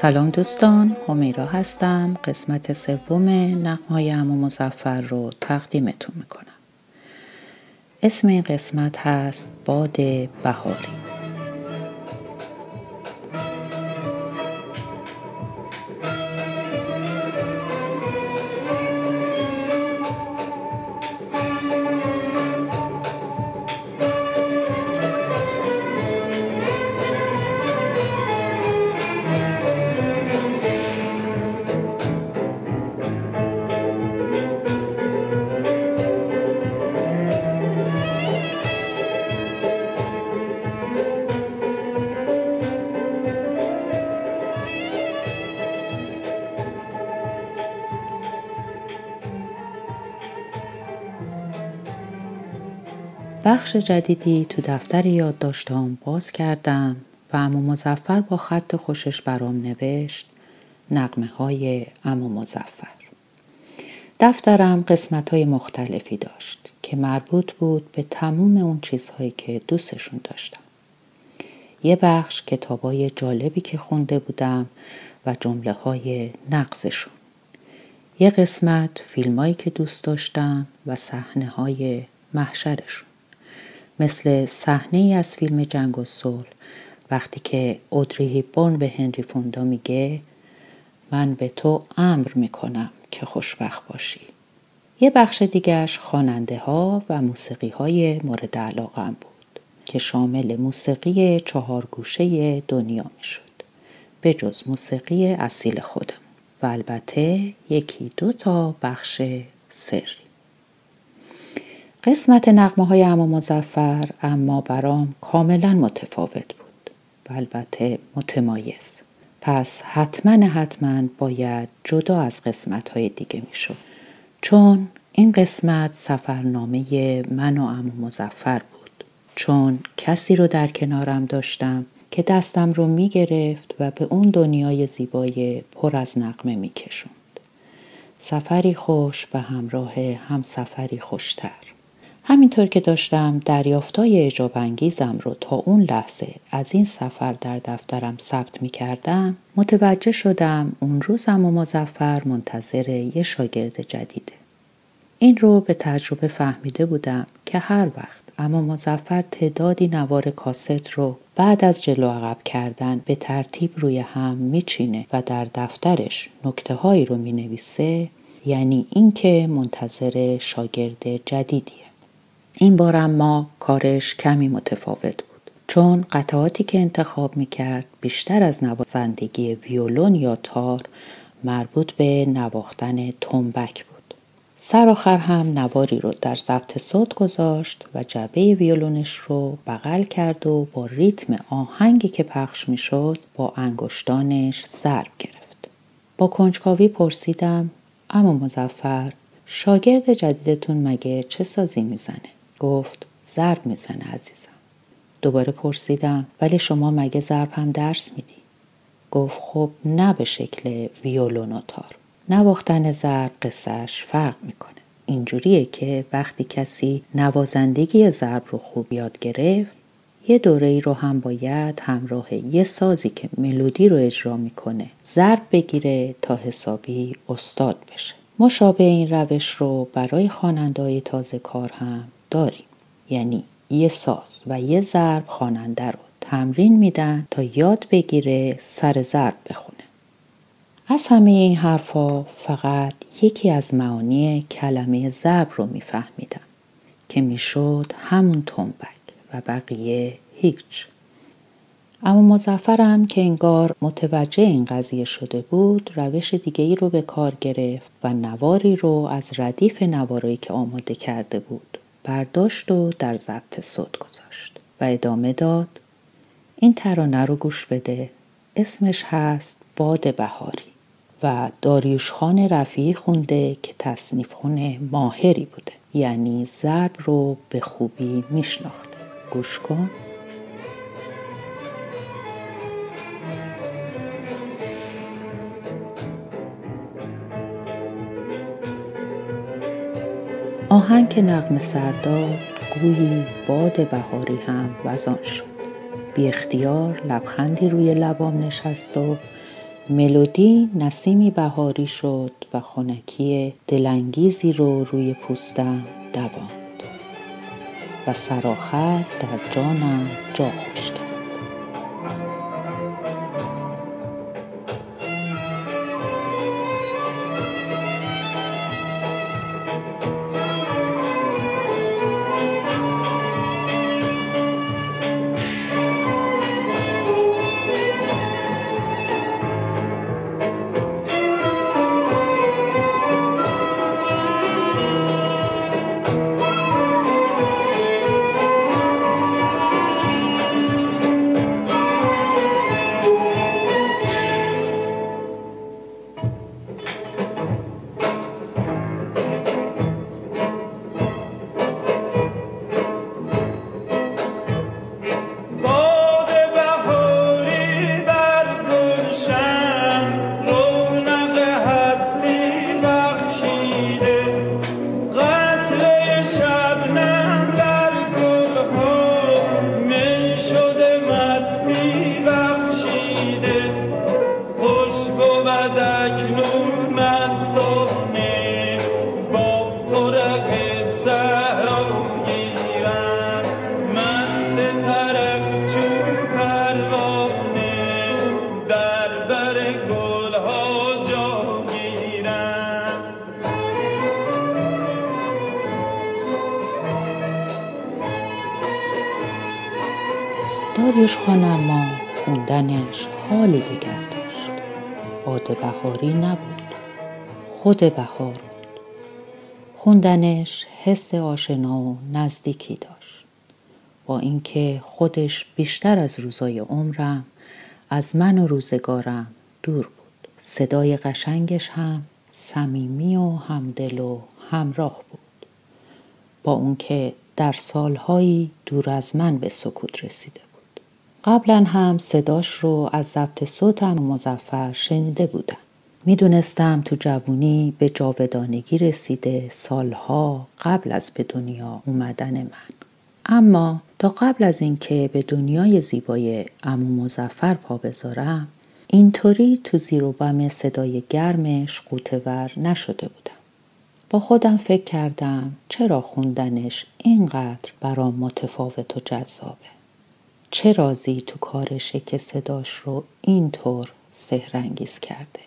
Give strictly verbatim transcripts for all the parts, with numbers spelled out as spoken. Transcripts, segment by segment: سلام دوستان، همیرا هستم. قسمت سوم نغمه های عمو مظفر رو تقدیمتون میکنم. اسم این قسمت هست باد بهاری. بخش جدیدی تو دفتر یادداشت‌هام باز کردم و عمو مظفر با خط خوشش برام نوشت نغمه های عمو مظفر. دفترم قسمت‌های مختلفی داشت که مربوط بود به تمام اون چیزهایی که دوستشون داشتم. یه بخش کتابای جالبی که خونده بودم و جمله‌های نقضشون. یه قسمت فیلمایی که دوست داشتم و صحنه‌های محشرشون. مثل صحنه ای از فیلم جنگ و صلح وقتی که اودری هپبورن به هنری فوندا میگه من به تو امر میکنم که خوشبخت باشی. یه بخش دیگه‌اش خواننده ها و موسیقی های مورد علاقه‌ام بود که شامل موسیقی چهار گوشه دنیا میشد به جز موسیقی اصیل خودم و البته یکی دو تا بخش سری. قسمت نغمه های عمو مظفر اما برام کاملا متفاوت بود و البته متمایز، پس حتما حتما باید جدا از قسمت های دیگه می شود، چون این قسمت سفرنامه من و عمو مظفر بود، چون کسی رو در کنارم داشتم که دستم رو می گرفت و به اون دنیای زیبای پر از نغمه می کشوند. سفری خوش به همراه هم سفری خوشتر. همینطور که داشتم دریافتای اعجاب انگیزم رو تا اون لحظه از این سفر در دفترم ثبت می کردم، متوجه شدم اون روز عمو مظفر منتظر یه شاگرد جدیده. این رو به تجربه فهمیده بودم که هر وقت عمو مظفر تعدادی نوار کاست رو بعد از جلو عقب کردن به ترتیب روی هم می چینه و در دفترش نکته هایی رو می نویسه، یعنی این که منتظر شاگرد جدیدیه. این بار اما کارش کمی متفاوت بود، چون قطعاتی که انتخاب میکرد بیشتر از نوازندگی ویولون یا تار مربوط به نواختن تنبک بود. سرآخر هم نواری رو در ضبط صوت گذاشت و جعبه ویولونش رو بغل کرد و با ریتم آهنگی که پخش میشد با انگشتانش ضرب گرفت. با کنجکاوی پرسیدم عمو مظفر شاگرد جدیدتون مگه چه سازی میزنه؟ گفت ضرب میزنه عزیزم. دوباره پرسیدم ولی شما مگه ضرب هم درس میدی؟ گفت خب نه به شکل ویولون و تار. نواختن ضرب قصهش فرق میکنه. اینجوریه که وقتی کسی نوازندگی ضرب رو خوب یاد گرفت، یه دوره‌ای رو هم باید همراه یه سازی که ملودی رو اجرا میکنه ضرب بگیره تا حسابی استاد بشه. مشابه این روش رو برای خواننده‌های تازه کار هم داریم، یعنی یه ساز و یه ضرب خواننده رو تمرین میدن تا یاد بگیره سر ضرب بخونه. از همه این حرفا فقط یکی از معانی کلمه ضرب رو میفهمیدم که میشد همون تنبک و بقیه هیچ. اما مظفرم که انگار متوجه این قضیه شده بود، روش دیگه ای رو به کار گرفت و نواری رو از ردیف نوارایی که آماده کرده بود برداشت و در ضبط صوت گذاشت و ادامه داد این ترانه رو گوش بده، اسمش هست باد بهاری و داریوش خان رفیعی خونده که تصنیف خونه ماهری بوده، یعنی ضرب رو به خوبی میشناخته. گوش کن. آهنگ که نغمه سر داد، گویی باد بهاری هم وزان شد. بی اختیار لبخندی روی لبام نشست و ملودی نسیمی بهاری شد و خنکی دلانگیزی رو روی پوستم دواند و سرآخر در جانم جا خوش کرد. داریوش خان اما خوندنش حال دیگر داشت. باد بهاری نبود، خود بهار بود. خوندنش حس آشنا و نزدیکی داشت، با اینکه خودش بیشتر از روزای عمرم از من و روزگارم دور بود. صدای قشنگش هم صمیمی و همدل و همراه بود، با اون که در سالهایی دور از من به سکوت رسیده. قبلا هم صداش رو از ضبط صوت عمو مظفر شنیده بودم. میدونستم تو جوونی به جاودانگی رسیده، سالها قبل از به دنیا اومدن من. اما تا قبل از اینکه به دنیای زیبای عمو مظفر پا بذارم، اینطوری تو زیر و بم صدای گرمش غوطه‌ور نشده بودم. با خودم فکر کردم چرا خوندنش اینقدر برام متفاوت و جذابه؟ چه رازی تو کارشه که صداش رو اینطور سحرانگیز کرده؟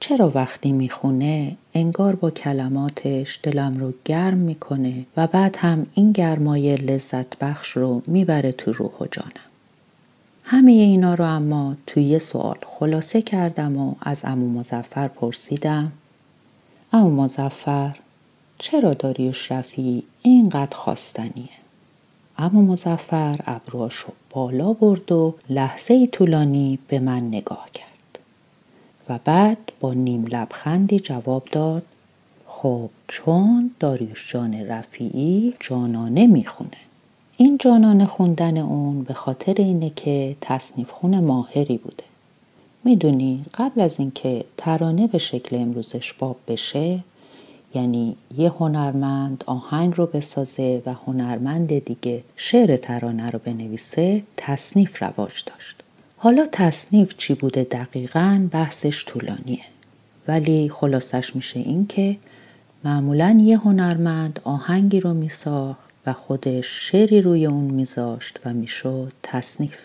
چرا وقتی میخونه انگار با کلماتش دلم رو گرم میکنه و بعد هم این گرمای لذت بخش رو میبره تو روح و جانم؟ همه اینا رو اما توی یه سوال خلاصه کردم و از عمو مظفر پرسیدم: عمو مظفر، چرا داریوش رفیعی اینقدر خواستنیه؟ عمو مظفر ابروهاش رو بالا برد و لحظه‌ای طولانی به من نگاه کرد و بعد با نیم لبخندی جواب داد: خب چون داریوش جان رفیعی جانانه میخونه. این جانانه خوندن اون به خاطر اینه که تصنیف خون ماهری بوده. میدونی قبل از اینکه ترانه به شکل امروزش باب بشه، یعنی یه هنرمند آهنگ رو بسازه و هنرمند دیگه شعر ترانه رو بنویسه، تصنیف رواج داشت. حالا تصنیف چی بوده دقیقاً بحثش طولانیه، ولی خلاصش میشه این که معمولاً یه هنرمند آهنگی رو میساخت و خودش شعری روی اون میذاشت و میشد تصنیف.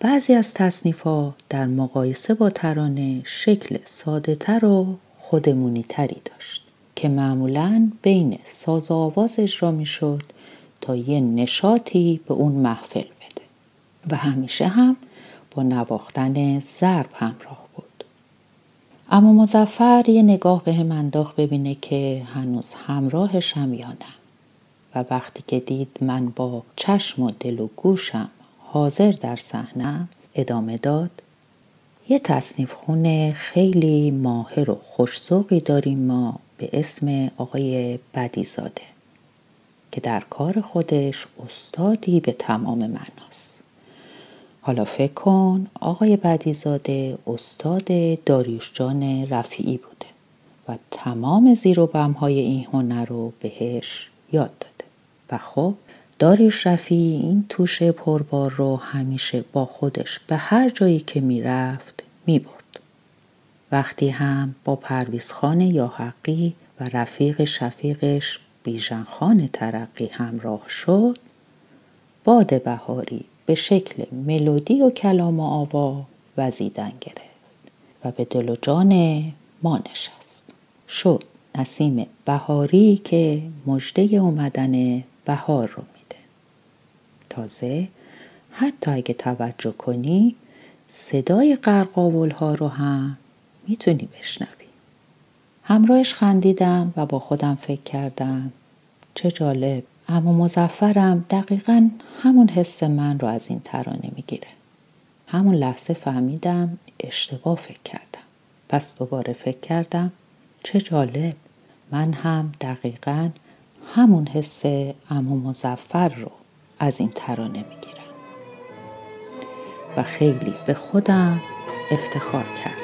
بعضی از تصنیف‌ها در مقایسه با ترانه شکل ساده‌تر و خودمونی‌تری داشت که معمولاً بین ساز و آواز اجرا می شد تا یه نشاطی به اون محفل بده و همیشه هم با نواختن ضرب همراه بود. اما مظفر یه نگاه به هم انداخت ببینه که هنوز همراهشم یا نه، و وقتی که دید من با چشم و دل و گوشم حاضر در صحنه، ادامه داد: یه تصنیف خونه خیلی ماهر و خوش‌ذوقی داریم ما به اسم آقای بدیزاده که در کار خودش استادی به تمام معناست. حالا فکر کن آقای بدیزاده استاد داریوش جان رفیعی بوده و تمام زیر و بم‌های این هنر رو بهش یاد داده و خب داریوش رفیعی این توشه پربار رو همیشه با خودش به هر جایی که میرفت میبرد. وقتی هم با پرویز خان یاحقی و رفیق شفیقش بیژن خان ترقی همراه شد، باد بهاری به شکل ملودی و کلام آوا وزیدن گرفت و به دل و جان ما نشست. شد نسیم بهاری که مژده اومدن بهار رو میده. تازه حتی اگه توجه کنی صدای قرقاول ها رو هم میتونی بشنوی. همراهش خندیدم و با خودم فکر کردم چه جالب، عمو مظفرم دقیقاً همون حس من رو از این ترانه میگیره. همون لحظه فهمیدم اشتباه فکر کردم. پس دوباره فکر کردم چه جالب، من هم دقیقاً همون حس عمو مظفر رو از این ترانه میگیرم و خیلی به خودم افتخار کردم.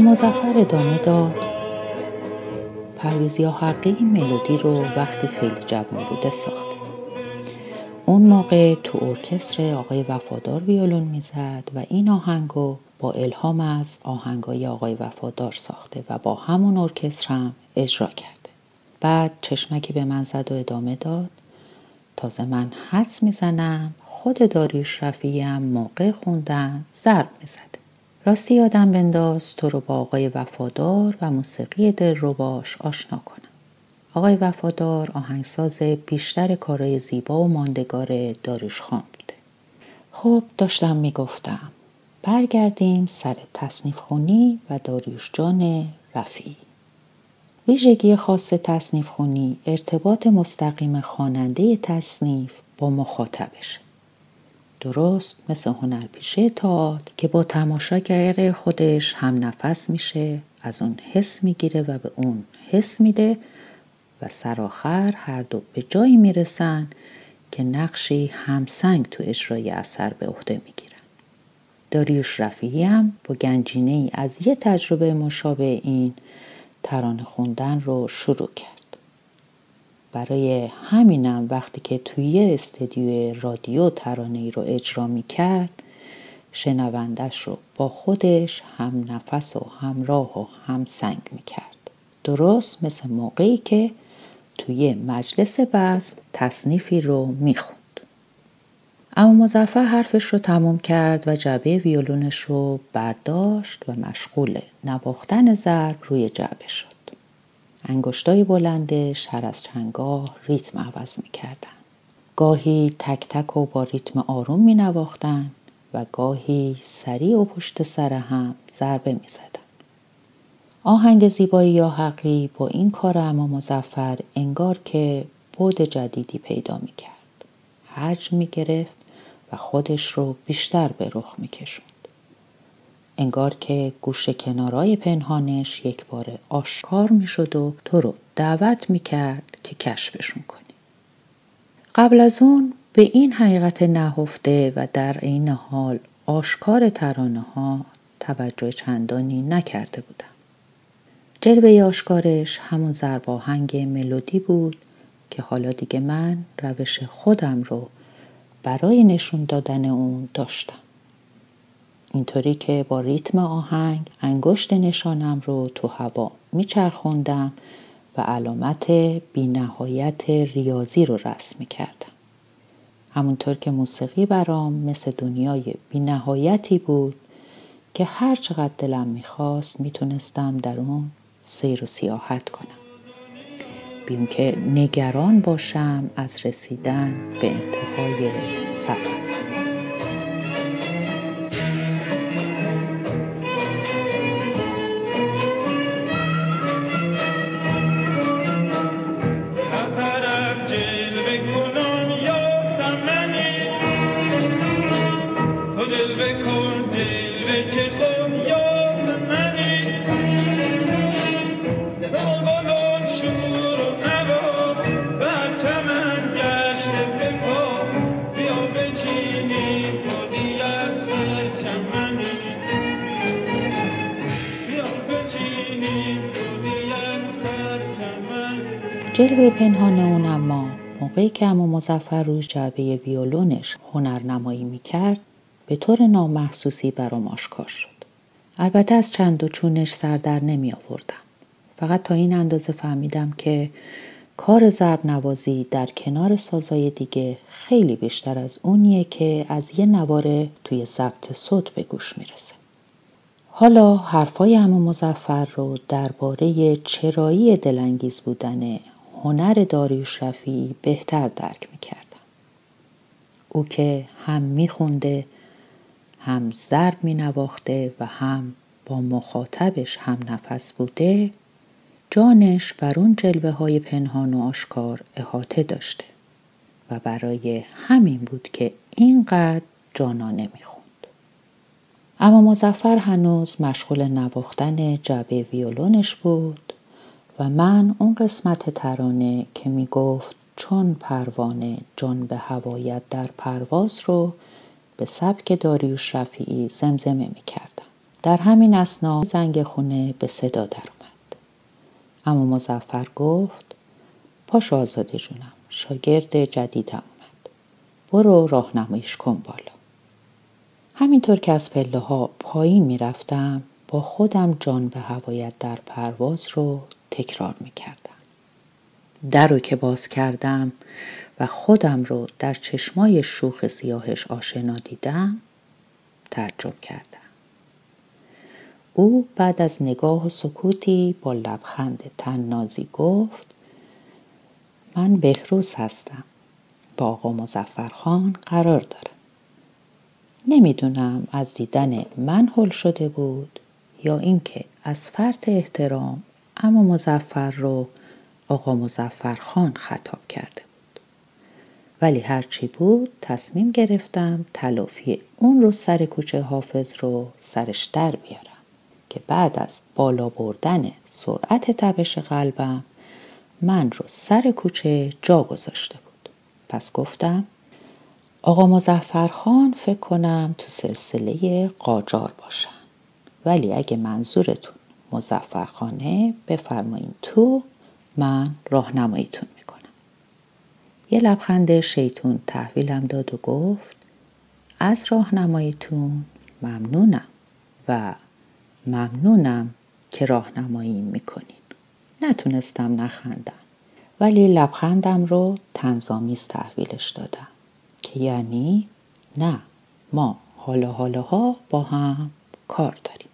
مظفر ادامه داد: پرویز یاحقی ملودی رو وقتی خیلی جوان بوده ساخته. اون موقع تو ارکستر آقای وفادار ویولون میزد و این آهنگو با الهام از آهنگای آقای وفادار ساخته و با همون ارکستر هم اجرا کرده. بعد چشمکی به من زد و ادامه داد: تازه من حدس میزنم خود داریوش رفیعی هم موقع خوندن ضرب میزد. راستی یادم بنداز تو رو با آقای وفادار و موسیقی دلرباش آشنا کنم. آقای وفادار آهنگساز بیشتر کارای زیبا و ماندگار داریوش خان بوده. خب داشتم میگفتم برگردیم سر تصنیف خونی و داریوش جان رفیعی. ویژگی خاص تصنیف خونی ارتباط مستقیم خواننده تصنیف با مخاطبش. درست مثل هنرپیشه تئاتر که با تماشاگر خودش هم نفس میشه، از اون حس میگیره و به اون حس میده و سرآخر هر دو به جایی میرسن که نقشی همسنگ تو اجرای اثر به عهده میگیرن. داریوش رفیعی هم با گنجینه ای از یه تجربه مشابه این ترانه خوندن رو شروع کرد. برای همینم وقتی که توی استدیو رادیو ترانه‌ای رو اجرا می‌کرد، شنوندش رو با خودش هم نفس و همراه و هم سنگ می‌کرد. درست مثل موقعی که توی مجلس بزم تصنیفی رو می‌خوند. اما مظفر حرفش رو تمام کرد و جعبه ویولونش رو برداشت و مشغول نواختن ضرب روی جعبه شد. انگشتای بلندش هر از چندگاه ریتم عوض می کردن. گاهی تک تک و با ریتم آروم می نواختن و گاهی سریع و پشت سر هم ضربه می زدن. آهنگ زیبایی یاحقی با این کار عمو مظفر انگار که بود جدیدی پیدا می کرد. حجم می گرفت و خودش رو بیشتر به رخ می کشوند. انگار که گوشه کنارای پنهانش یک بار آشکار می شد و تو رو دعوت می کرد که کشفشون کنی. قبل از اون به این حقیقت نهفته و در عین حال آشکار ترانه ها توجه چندانی نکرده بودم. جلوه آشکارش همون ضرب آهنگ ملودی بود که حالا دیگه من روش خودم رو برای نشون دادن اون داشتم. اینطوری که با ریتم آهنگ انگشت نشانم رو تو هوا میچرخوندم و علامت بی نهایت ریاضی رو رسم میکردم. همونطور که موسیقی برام مثل دنیای بی نهایتی بود که هر چقدر دلم میخواست میتونستم در اون سیر و سیاحت کنم، بیم که نگران باشم از رسیدن به انتهای سفر. جلوه پنهان اون اما موقعی که عمو مظفر روی جعبه ویولونش هنرنمایی میکرد به طور نامحسوسی برام آشکار شد. البته از چند و چونش سر در نمی آوردم. فقط تا این اندازه فهمیدم که کار ضرب نوازی در کنار سازای دیگه خیلی بیشتر از اونیه که از یه نوار توی ضبط صوت به گوش میرسه. حالا حرفای عمو مظفر رو درباره چرایی دلانگیز بودن هنر داریوش رفیعی بهتر درک میکردم. او که هم میخونده، هم ضرب مینواخته و هم با مخاطبش هم نفس بوده، جانش بر اون جلوه های پنهان و آشکار احاطه داشته و برای همین بود که اینقدر جانانه میخوند. اما مظفر هنوز مشغول نواختن جعبه ویولونش بود و من اون قسمت ترانه که میگفت چون پروانه جان به هوایت در پرواز رو به سبک داریوش رفیعی زمزمه میکردم. در همین اثنا زنگ خونه به صدا در اومد. اما مظفر گفت پاشو آزاده جونم، شاگرد جدیدم اومد، برو راهنماییش کن بالا. همینطور که از پله ها پایین میرفتم با خودم جان به هوایت در پرواز رو تکرار میکردم. در رو که باز کردم و خودم رو در چشمای شوخ سیاهش آشنا دیدم، تعجب کردم. او بعد از نگاه و سکوتی با لبخند طنازی گفت من بهروز هستم، با آقا مظفر خان قرار دارم. نمیدونم از دیدن من هول شده بود یا اینکه از فرط احترام اما مظفر رو آقا مظفر خان خطاب کرده بود. ولی هرچی بود تصمیم گرفتم تلافی اون رو سر کوچه حافظ رو سرش در بیارم که بعد از بالا بردن سرعت تپش قلبم من رو سر کوچه جا گذاشته بود. پس گفتم آقا مظفر خان فکر کنم تو سلسله قاجار باشن، ولی اگه منظورتون مظفر خانه بفرمایین تو، من راهنماییتون میکنم. یه لبخند شیطون تحویلم داد و گفت از راهنماییتون ممنونم و ممنونم که راهنمایی میکنین. نتونستم نخندم ولی لبخندم رو طنزآمیز تحویلش دادم که یعنی نه، ما حالا حالاها با هم کار داریم.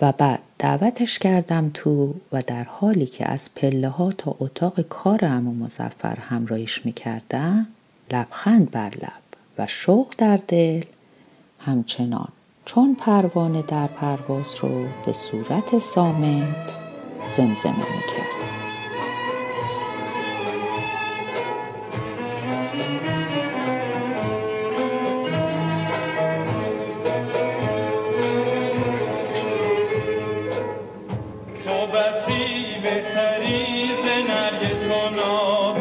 و بعد دعوتش کردم تو و در حالی که از پله ها تا اتاق کار عمو مظفر همراهیش میکردم، لبخند بر لب و شوق در دل، همچنان چون پروانه در پرواز رو به صورت صامت زمزمه میکردم. بهتری ز نرگس و ناز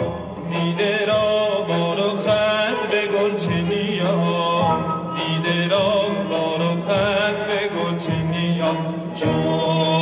دیده را بارو خرد. را چون